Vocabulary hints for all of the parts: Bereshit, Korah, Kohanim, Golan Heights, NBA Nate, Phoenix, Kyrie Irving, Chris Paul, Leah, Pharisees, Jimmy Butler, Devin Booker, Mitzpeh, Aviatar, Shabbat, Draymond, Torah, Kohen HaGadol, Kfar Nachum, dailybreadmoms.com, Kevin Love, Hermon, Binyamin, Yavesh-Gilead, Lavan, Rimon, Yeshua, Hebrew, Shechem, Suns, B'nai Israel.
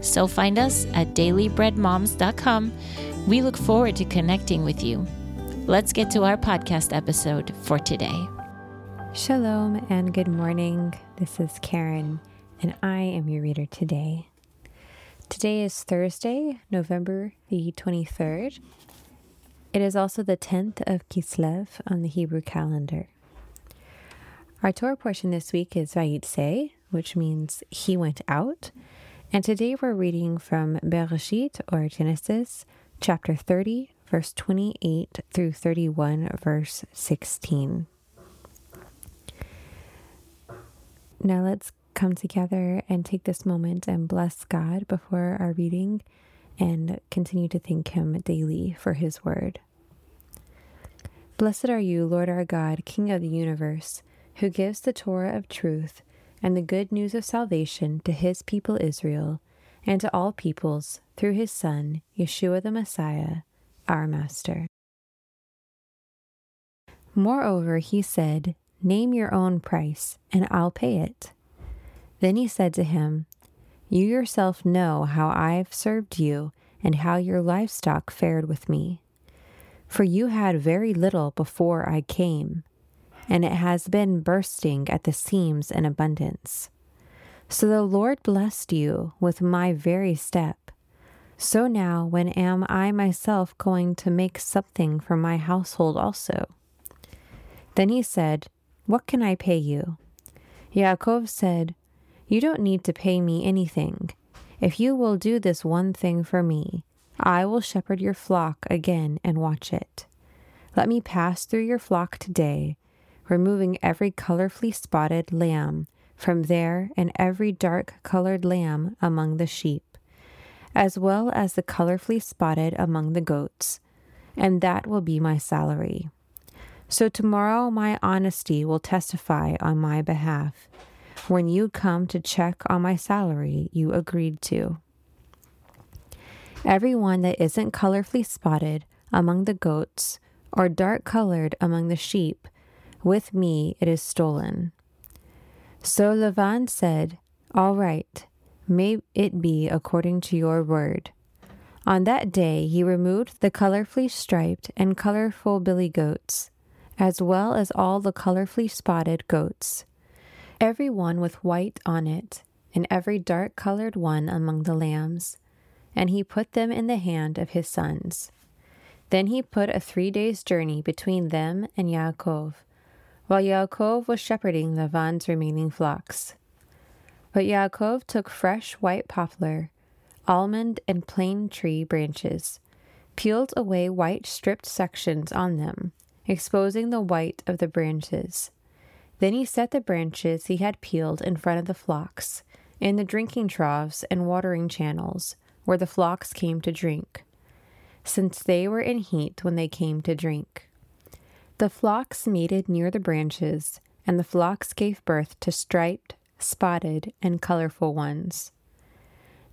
So find us at dailybreadmoms.com. We look forward to connecting with you. Let's get to our podcast episode for today. Shalom and good morning. This is Karen, and I am your reader today. Today is Thursday, November the 23rd. It is also the 10th of Kislev on the Hebrew calendar. Our Torah portion this week is Vayitze, which means he went out. And today we're reading from Bereshit, or Genesis, chapter 30, verse 28 through 31, verse 16. Now let's come together and take this moment and bless God before our reading and continue to thank Him daily for His word. Blessed are you, Lord our God, King of the universe, who gives the Torah of truth and the good news of salvation to His people Israel, and to all peoples, through His Son, Yeshua the Messiah, our Master. Moreover, He said, "Name your own price, and I'll pay it." Then He said to him, "You yourself know how I've served you, and how your livestock fared with me. For you had very little before I came, and it has been bursting at the seams in abundance. So the Lord blessed you with my very step. So now, when am I myself going to make something for my household also?" Then He said, "What can I pay you?" Yaakov said, "You don't need to pay me anything. If you will do this one thing for me, I will shepherd your flock again and watch it. Let me pass through your flock today, removing every colorfully spotted lamb from there and every dark-colored lamb among the sheep, as well as the colorfully spotted among the goats, and that will be my salary. So tomorrow my honesty will testify on my behalf, when you come to check on my salary you agreed to. Everyone that isn't colorfully spotted among the goats or dark-colored among the sheep, with me it is stolen." So Lavan said, "All right, may it be according to your word." On that day he removed the colorfully striped and colorful billy goats, as well as all the colorfully spotted goats, every one with white on it, and every dark-colored one among the lambs, and he put them in the hand of his sons. Then he put a 3 days' journey between them and Yaakov, while Yaakov was shepherding Lavan's remaining flocks. But Yaakov took fresh white poplar, almond, and plane tree branches, peeled away white stripped sections on them, exposing the white of the branches. Then he set the branches he had peeled in front of the flocks, in the drinking troughs and watering channels, where the flocks came to drink, since they were in heat when they came to drink. The flocks mated near the branches, and the flocks gave birth to striped, spotted, and colorful ones.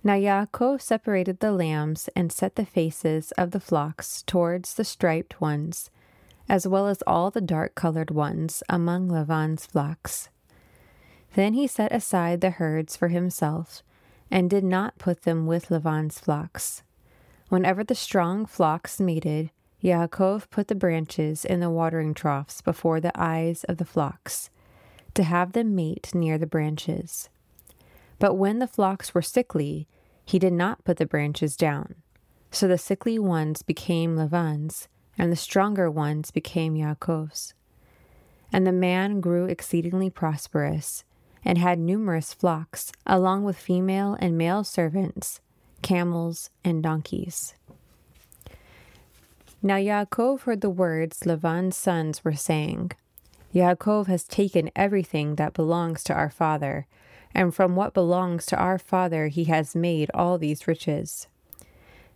Now Yaakov separated the lambs and set the faces of the flocks towards the striped ones, as well as all the dark-colored ones among Lavan's flocks. Then he set aside the herds for himself, and did not put them with Lavan's flocks. Whenever the strong flocks mated, Yaakov put the branches in the watering troughs before the eyes of the flocks, to have them mate near the branches. But when the flocks were sickly, he did not put the branches down, So the sickly ones became Lavan's, and the stronger ones became Yaakov's. And the man grew exceedingly prosperous, and had numerous flocks, along with female and male servants, camels, and donkeys. Now Yaakov heard the words Lavan's sons were saying. Yaakov has taken everything that belongs to our father, and from what belongs to our father he has made all these riches.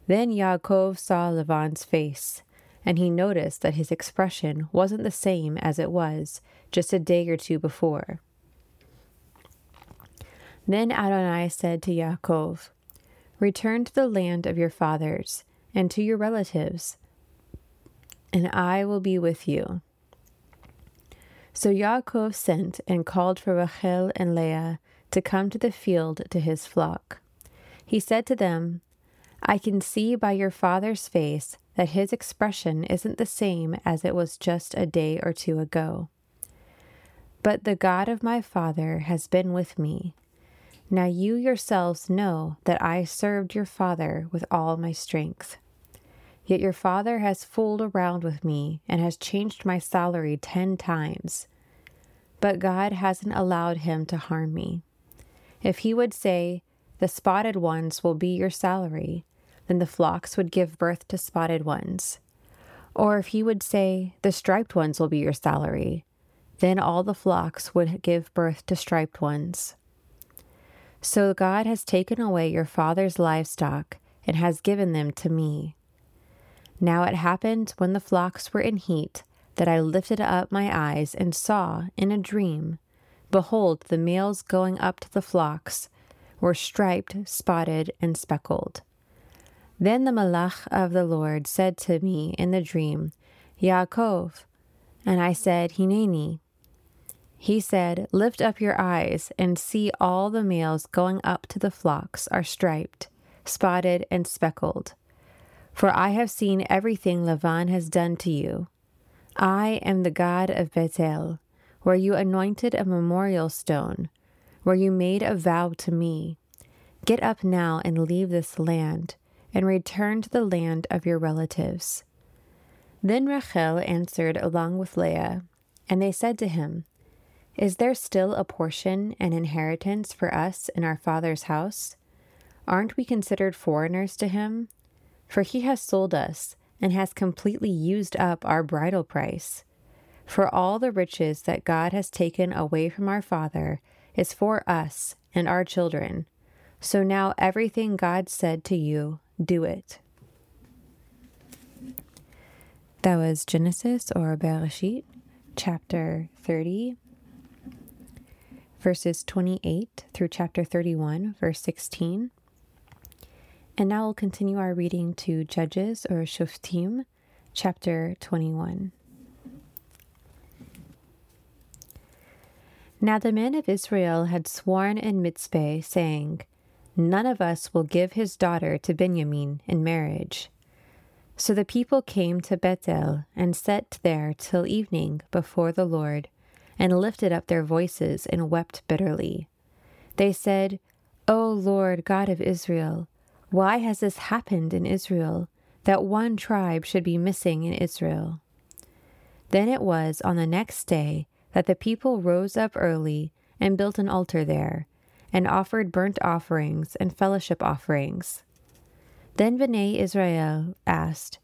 Then Yaakov saw Lavan's face, and he noticed that his expression wasn't the same as it was just a day or two before. Then Adonai said to Yaakov, "Return to the land of your fathers and to your relatives, and I will be with you." So Yaakov sent and called for Rachel and Leah to come to the field to his flock. He said to them, "I can see by your father's face that his expression isn't the same as it was just a day or two ago. But the God of my father has been with me. Now you yourselves know that I served your father with all my strength. Yet your father has fooled around with me and has changed my salary 10 times. But God hasn't allowed him to harm me. If he would say, 'The spotted ones will be your salary,' then the flocks would give birth to spotted ones. Or if he would say, 'The striped ones will be your salary,' then all the flocks would give birth to striped ones. So God has taken away your father's livestock and has given them to me. Now it happened when the flocks were in heat that I lifted up my eyes and saw in a dream, behold, the males going up to the flocks were striped, spotted, and speckled. Then the malach of the Lord said to me in the dream, 'Yaakov,' and I said, 'Hineni.' He said, 'Lift up your eyes and see all the males going up to the flocks are striped, spotted, and speckled. For I have seen everything Lavan has done to you. I am the God of Bethel, where you anointed a memorial stone, where you made a vow to me. Get up now and leave this land, and return to the land of your relatives.' Then Rachel answered along with Leah, and they said to him, 'Is there still a portion and inheritance for us in our father's house? Aren't we considered foreigners to him? For he has sold us and has completely used up our bridal price. For all the riches that God has taken away from our father is for us and our children. So now everything God said to you, do it.'" That was Genesis or Bereshit, chapter 30, verses 28 through chapter 31, verse 16. And now we'll continue our reading to Judges or Shoftim, chapter 21. Now the men of Israel had sworn in Mitzpeh, saying, "None of us will give his daughter to Binyamin in marriage." So the people came to Bethel and sat there till evening before the Lord, and lifted up their voices and wept bitterly. They said, "O Lord God of Israel, why has this happened in Israel, that one tribe should be missing in Israel?" Then it was on the next day that the people rose up early and built an altar there, and offered burnt offerings and fellowship offerings. Then B'nai Israel asked,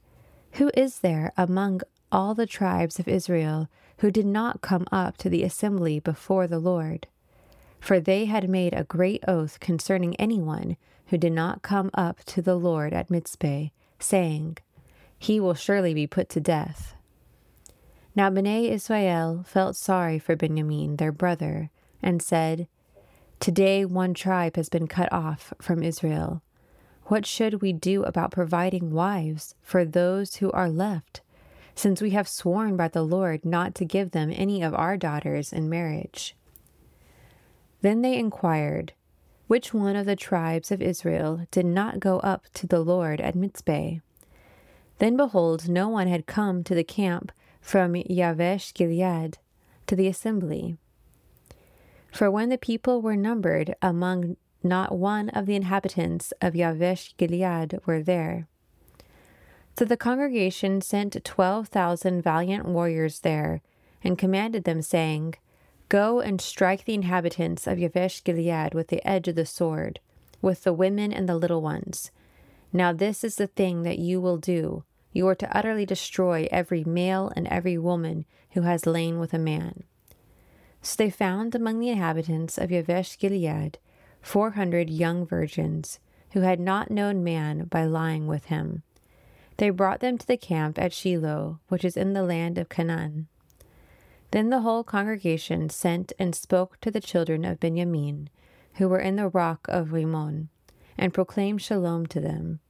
"Who is there among all the tribes of Israel who did not come up to the assembly before the Lord?" For they had made a great oath concerning anyone who did not come up to the Lord at Mitzpeh, saying, "He will surely be put to death." Now B'nai Israel felt sorry for Binyamin, their brother, and said, "Today one tribe has been cut off from Israel. What should we do about providing wives for those who are left, since we have sworn by the Lord not to give them any of our daughters in marriage?" Then they inquired, "Which one of the tribes of Israel did not go up to the Lord at Mitzpeh?" Then behold, no one had come to the camp from Yavesh-Gilead to the assembly. For when the people were numbered among, not one of the inhabitants of Yavesh-Gilead were there. So the congregation sent 12,000 valiant warriors there and commanded them, saying, Go and strike the inhabitants of Yavesh-Gilead with the edge of the sword, with the women and the little ones. Now this is the thing that you will do. You are to utterly destroy every male and every woman who has lain with a man. So they found among the inhabitants of Yavesh-Gilead 400 young virgins, who had not known man by lying with him. They brought them to the camp at Shiloh, which is in the land of Canaan. Then the whole congregation sent and spoke to the children of Binyamin, who were in the rock of Rimon, and proclaimed shalom to them.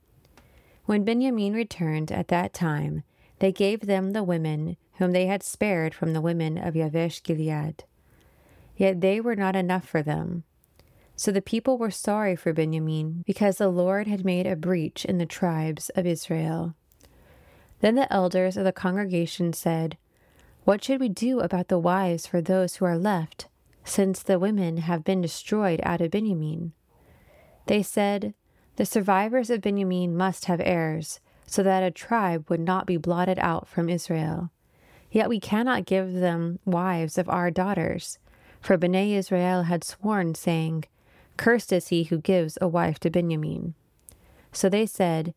When Binyamin returned at that time, they gave them the women whom they had spared from the women of Yavesh-Gilead. Yet they were not enough for them. So the people were sorry for Binyamin, because the Lord had made a breach in the tribes of Israel. Then the elders of the congregation said, What should we do about the wives for those who are left, since the women have been destroyed out of Binyamin? They said, The survivors of Binyamin must have heirs, so that a tribe would not be blotted out from Israel. Yet we cannot give them wives of our daughters, for B'nai Israel had sworn, saying, Cursed is he who gives a wife to Binyamin. So they said,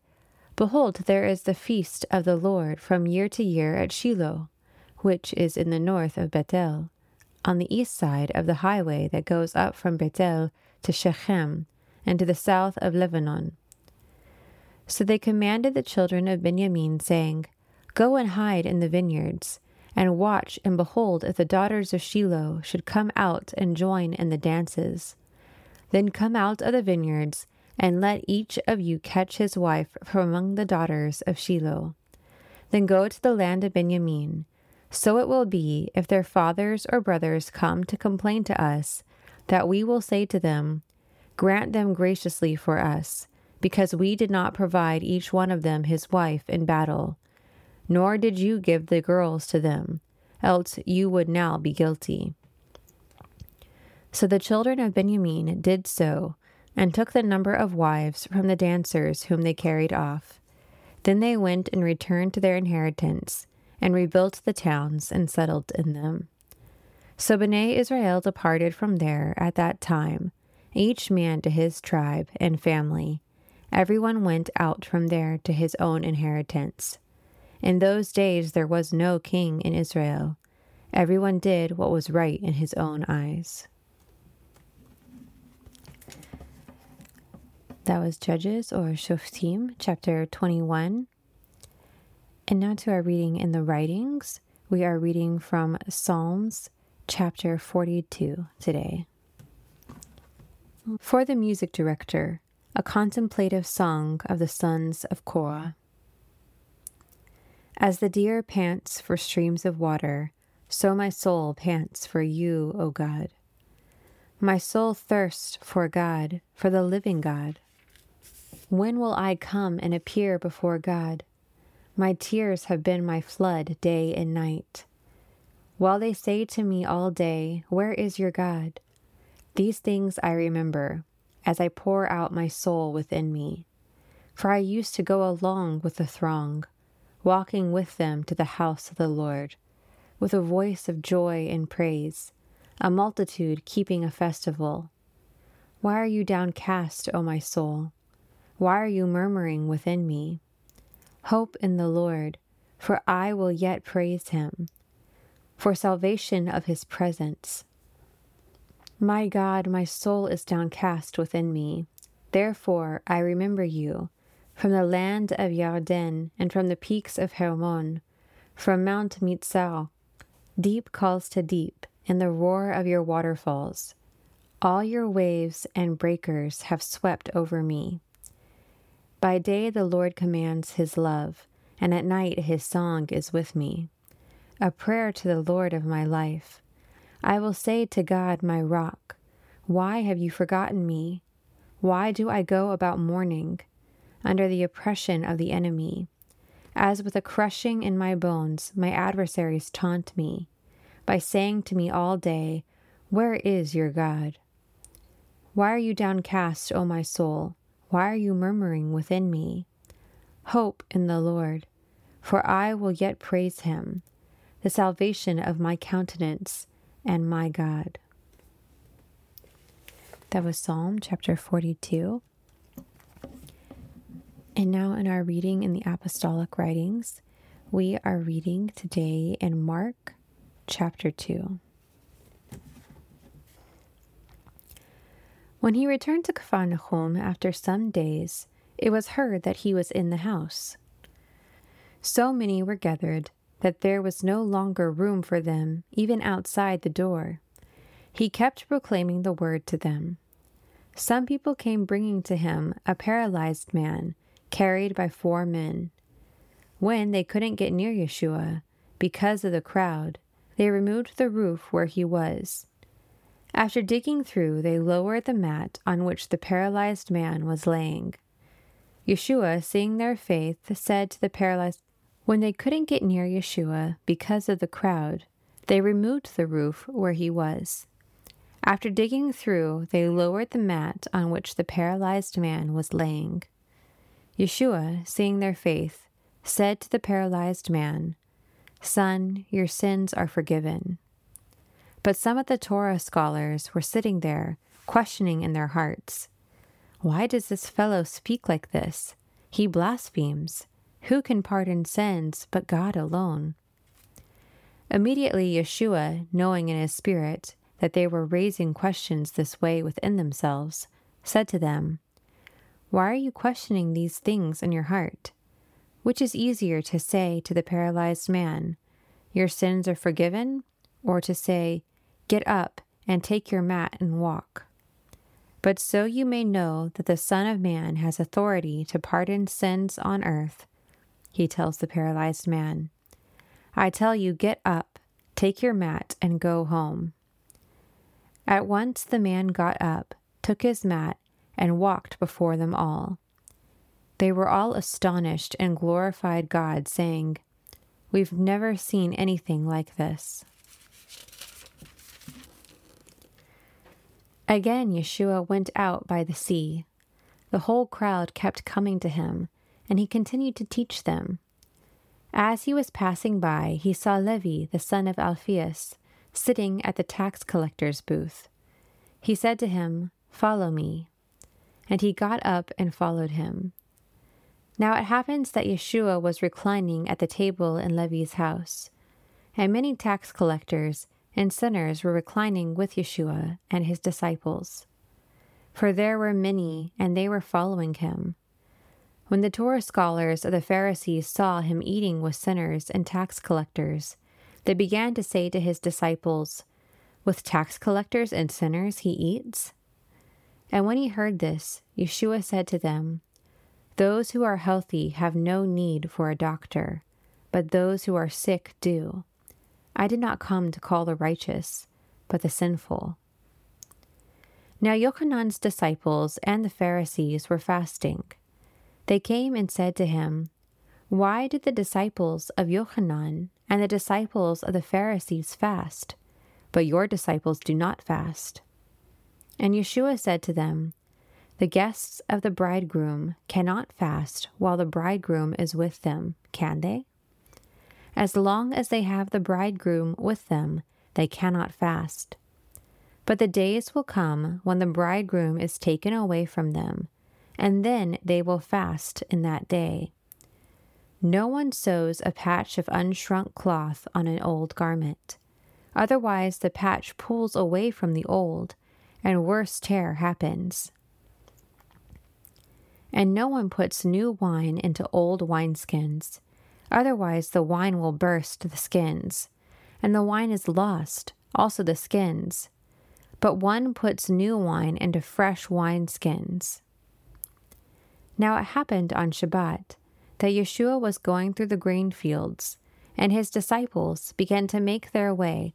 Behold, there is the feast of the Lord from year to year at Shiloh, which is in the north of Bethel, on the east side of the highway that goes up from Bethel to Shechem, and to the south of Lebanon. So they commanded the children of Binyamin, saying, Go and hide in the vineyards, and watch and behold if the daughters of Shiloh should come out and join in the dances. Then come out of the vineyards, and let each of you catch his wife from among the daughters of Shiloh. Then go to the land of Binyamin. So it will be, if their fathers or brothers come to complain to us, that we will say to them, Grant them graciously for us, because we did not provide each one of them his wife in battle, nor did you give the girls to them, else you would now be guilty. So the children of Binyamin did so, and took the number of wives from the dancers whom they carried off. Then they went and returned to their inheritance, and rebuilt the towns and settled in them. So B'nai Israel departed from there at that time, each man to his tribe and family. Everyone went out from there to his own inheritance. In those days there was no king in Israel. Everyone did what was right in his own eyes. That was Judges, or Shoftim, chapter 21. And now to our reading in the writings. We are reading from Psalms chapter 42 today. For the music director, a contemplative song of the sons of Korah. As the deer pants for streams of water, so my soul pants for you, O God. My soul thirsts for God, for the living God. When will I come and appear before God? My tears have been my flood day and night. While they say to me all day, Where is your God? These things I remember, as I pour out my soul within me. For I used to go along with the throng, walking with them to the house of the Lord, with a voice of joy and praise, a multitude keeping a festival. Why are you downcast, O my soul? Why are you murmuring within me? Hope in the Lord, for I will yet praise him, for salvation of his presence. My God, my soul is downcast within me. Therefore I remember you, from the land of Yarden and from the peaks of Hermon, from Mount Mitzau. Deep calls to deep in the roar of your waterfalls. All your waves and breakers have swept over me. By day the Lord commands his love, and at night his song is with me, a prayer to the Lord of my life. I will say to God, my rock, Why have you forgotten me? Why do I go about mourning, under the oppression of the enemy? As with a crushing in my bones, my adversaries taunt me, by saying to me all day, Where is your God? Why are you downcast, O my soul? Why are you murmuring within me? Hope in the Lord, for I will yet praise him, the salvation of my countenance and my God. That was Psalm chapter 42. And now in our reading in the Apostolic Writings, we are reading today in Mark chapter 2. When he returned to Kfar Nachum after some days, it was heard that he was in the house. So many were gathered that there was no longer room for them, even outside the door. He kept proclaiming the word to them. Some people came bringing to him a paralyzed man, carried by 4 men. When they couldn't get near Yeshua, because of the crowd, they removed the roof where he was. After digging through, they lowered the mat on which the paralyzed man was laying. Yeshua, seeing their faith, said to the paralyzed, when they couldn't get near Yeshua because of the crowd, they removed the roof where he was. After digging through, they lowered the mat on which the paralyzed man was laying. Yeshua, seeing their faith, said to the paralyzed man, Son, your sins are forgiven. But some of the Torah scholars were sitting there, questioning in their hearts, Why does this fellow speak like this? He blasphemes. Who can pardon sins but God alone? Immediately Yeshua, knowing in his spirit that they were raising questions this way within themselves, said to them, Why are you questioning these things in your heart? Which is easier to say to the paralyzed man, Your sins are forgiven, or to say, Get up and take your mat and walk? But so you may know that the Son of Man has authority to pardon sins on earth, he tells the paralyzed man. I tell you, get up, take your mat, and go home. At once the man got up, took his mat, and walked before them all. They were all astonished and glorified God, saying, We've never seen anything like this. Again Yeshua went out by the sea. The whole crowd kept coming to him, and he continued to teach them. As he was passing by, he saw Levi, the son of Alphaeus, sitting at the tax collector's booth. He said to him, Follow me. And he got up and followed him. Now it happens that Yeshua was reclining at the table in Levi's house, and many tax collectors and sinners were reclining with Yeshua and his disciples. For there were many, and they were following him. When the Torah scholars of the Pharisees saw him eating with sinners and tax collectors, they began to say to his disciples, With tax collectors and sinners he eats? And when he heard this, Yeshua said to them, Those who are healthy have no need for a doctor, but those who are sick do. I did not come to call the righteous, but the sinful. Now Yochanan's disciples and the Pharisees were fasting. They came and said to him, Why did the disciples of Yochanan and the disciples of the Pharisees fast, but your disciples do not fast? And Yeshua said to them, The guests of the bridegroom cannot fast while the bridegroom is with them, can they? As long as they have the bridegroom with them, they cannot fast. But the days will come when the bridegroom is taken away from them, and then they will fast in that day. No one sews a patch of unshrunk cloth on an old garment. Otherwise the patch pulls away from the old, and worse tear happens. And no one puts new wine into old wineskins. Otherwise the wine will burst the skins, and the wine is lost, also the skins. But one puts new wine into fresh wineskins. Now it happened on Shabbat that Yeshua was going through the grain fields, and his disciples began to make their way,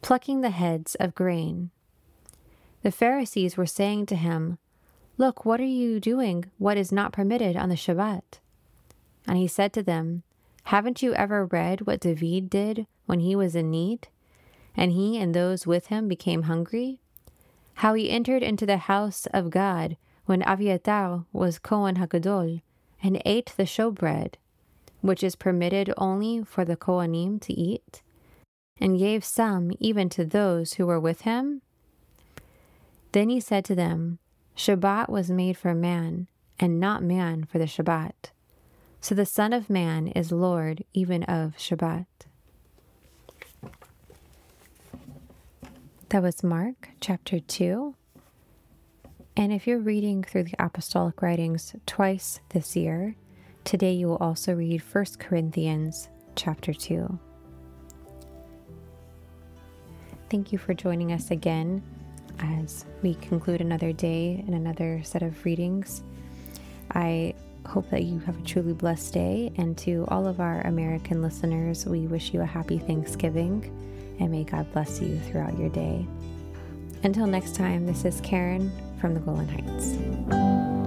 plucking the heads of grain. The Pharisees were saying to him, Look, what are you doing what is not permitted on the Shabbat? And he said to them, Haven't you ever read what David did when he was in need, and he and those with him became hungry? How he entered into the house of God when Aviatar was Kohen HaGadol, and ate the showbread, which is permitted only for the Kohanim to eat, and gave some even to those who were with him. Then he said to them, Shabbat was made for man, and not man for the Shabbat. So the Son of Man is Lord even of Shabbat. That was Mark chapter 2. And if you're reading through the apostolic writings twice this year, today you will also read 1 Corinthians chapter 2. Thank you for joining us again as we conclude another day and another set of readings. I hope that you have a truly blessed day, and to all of our American listeners, we wish you a happy Thanksgiving, and may God bless you throughout your day. Until next time, this is Karen from the Golan Heights.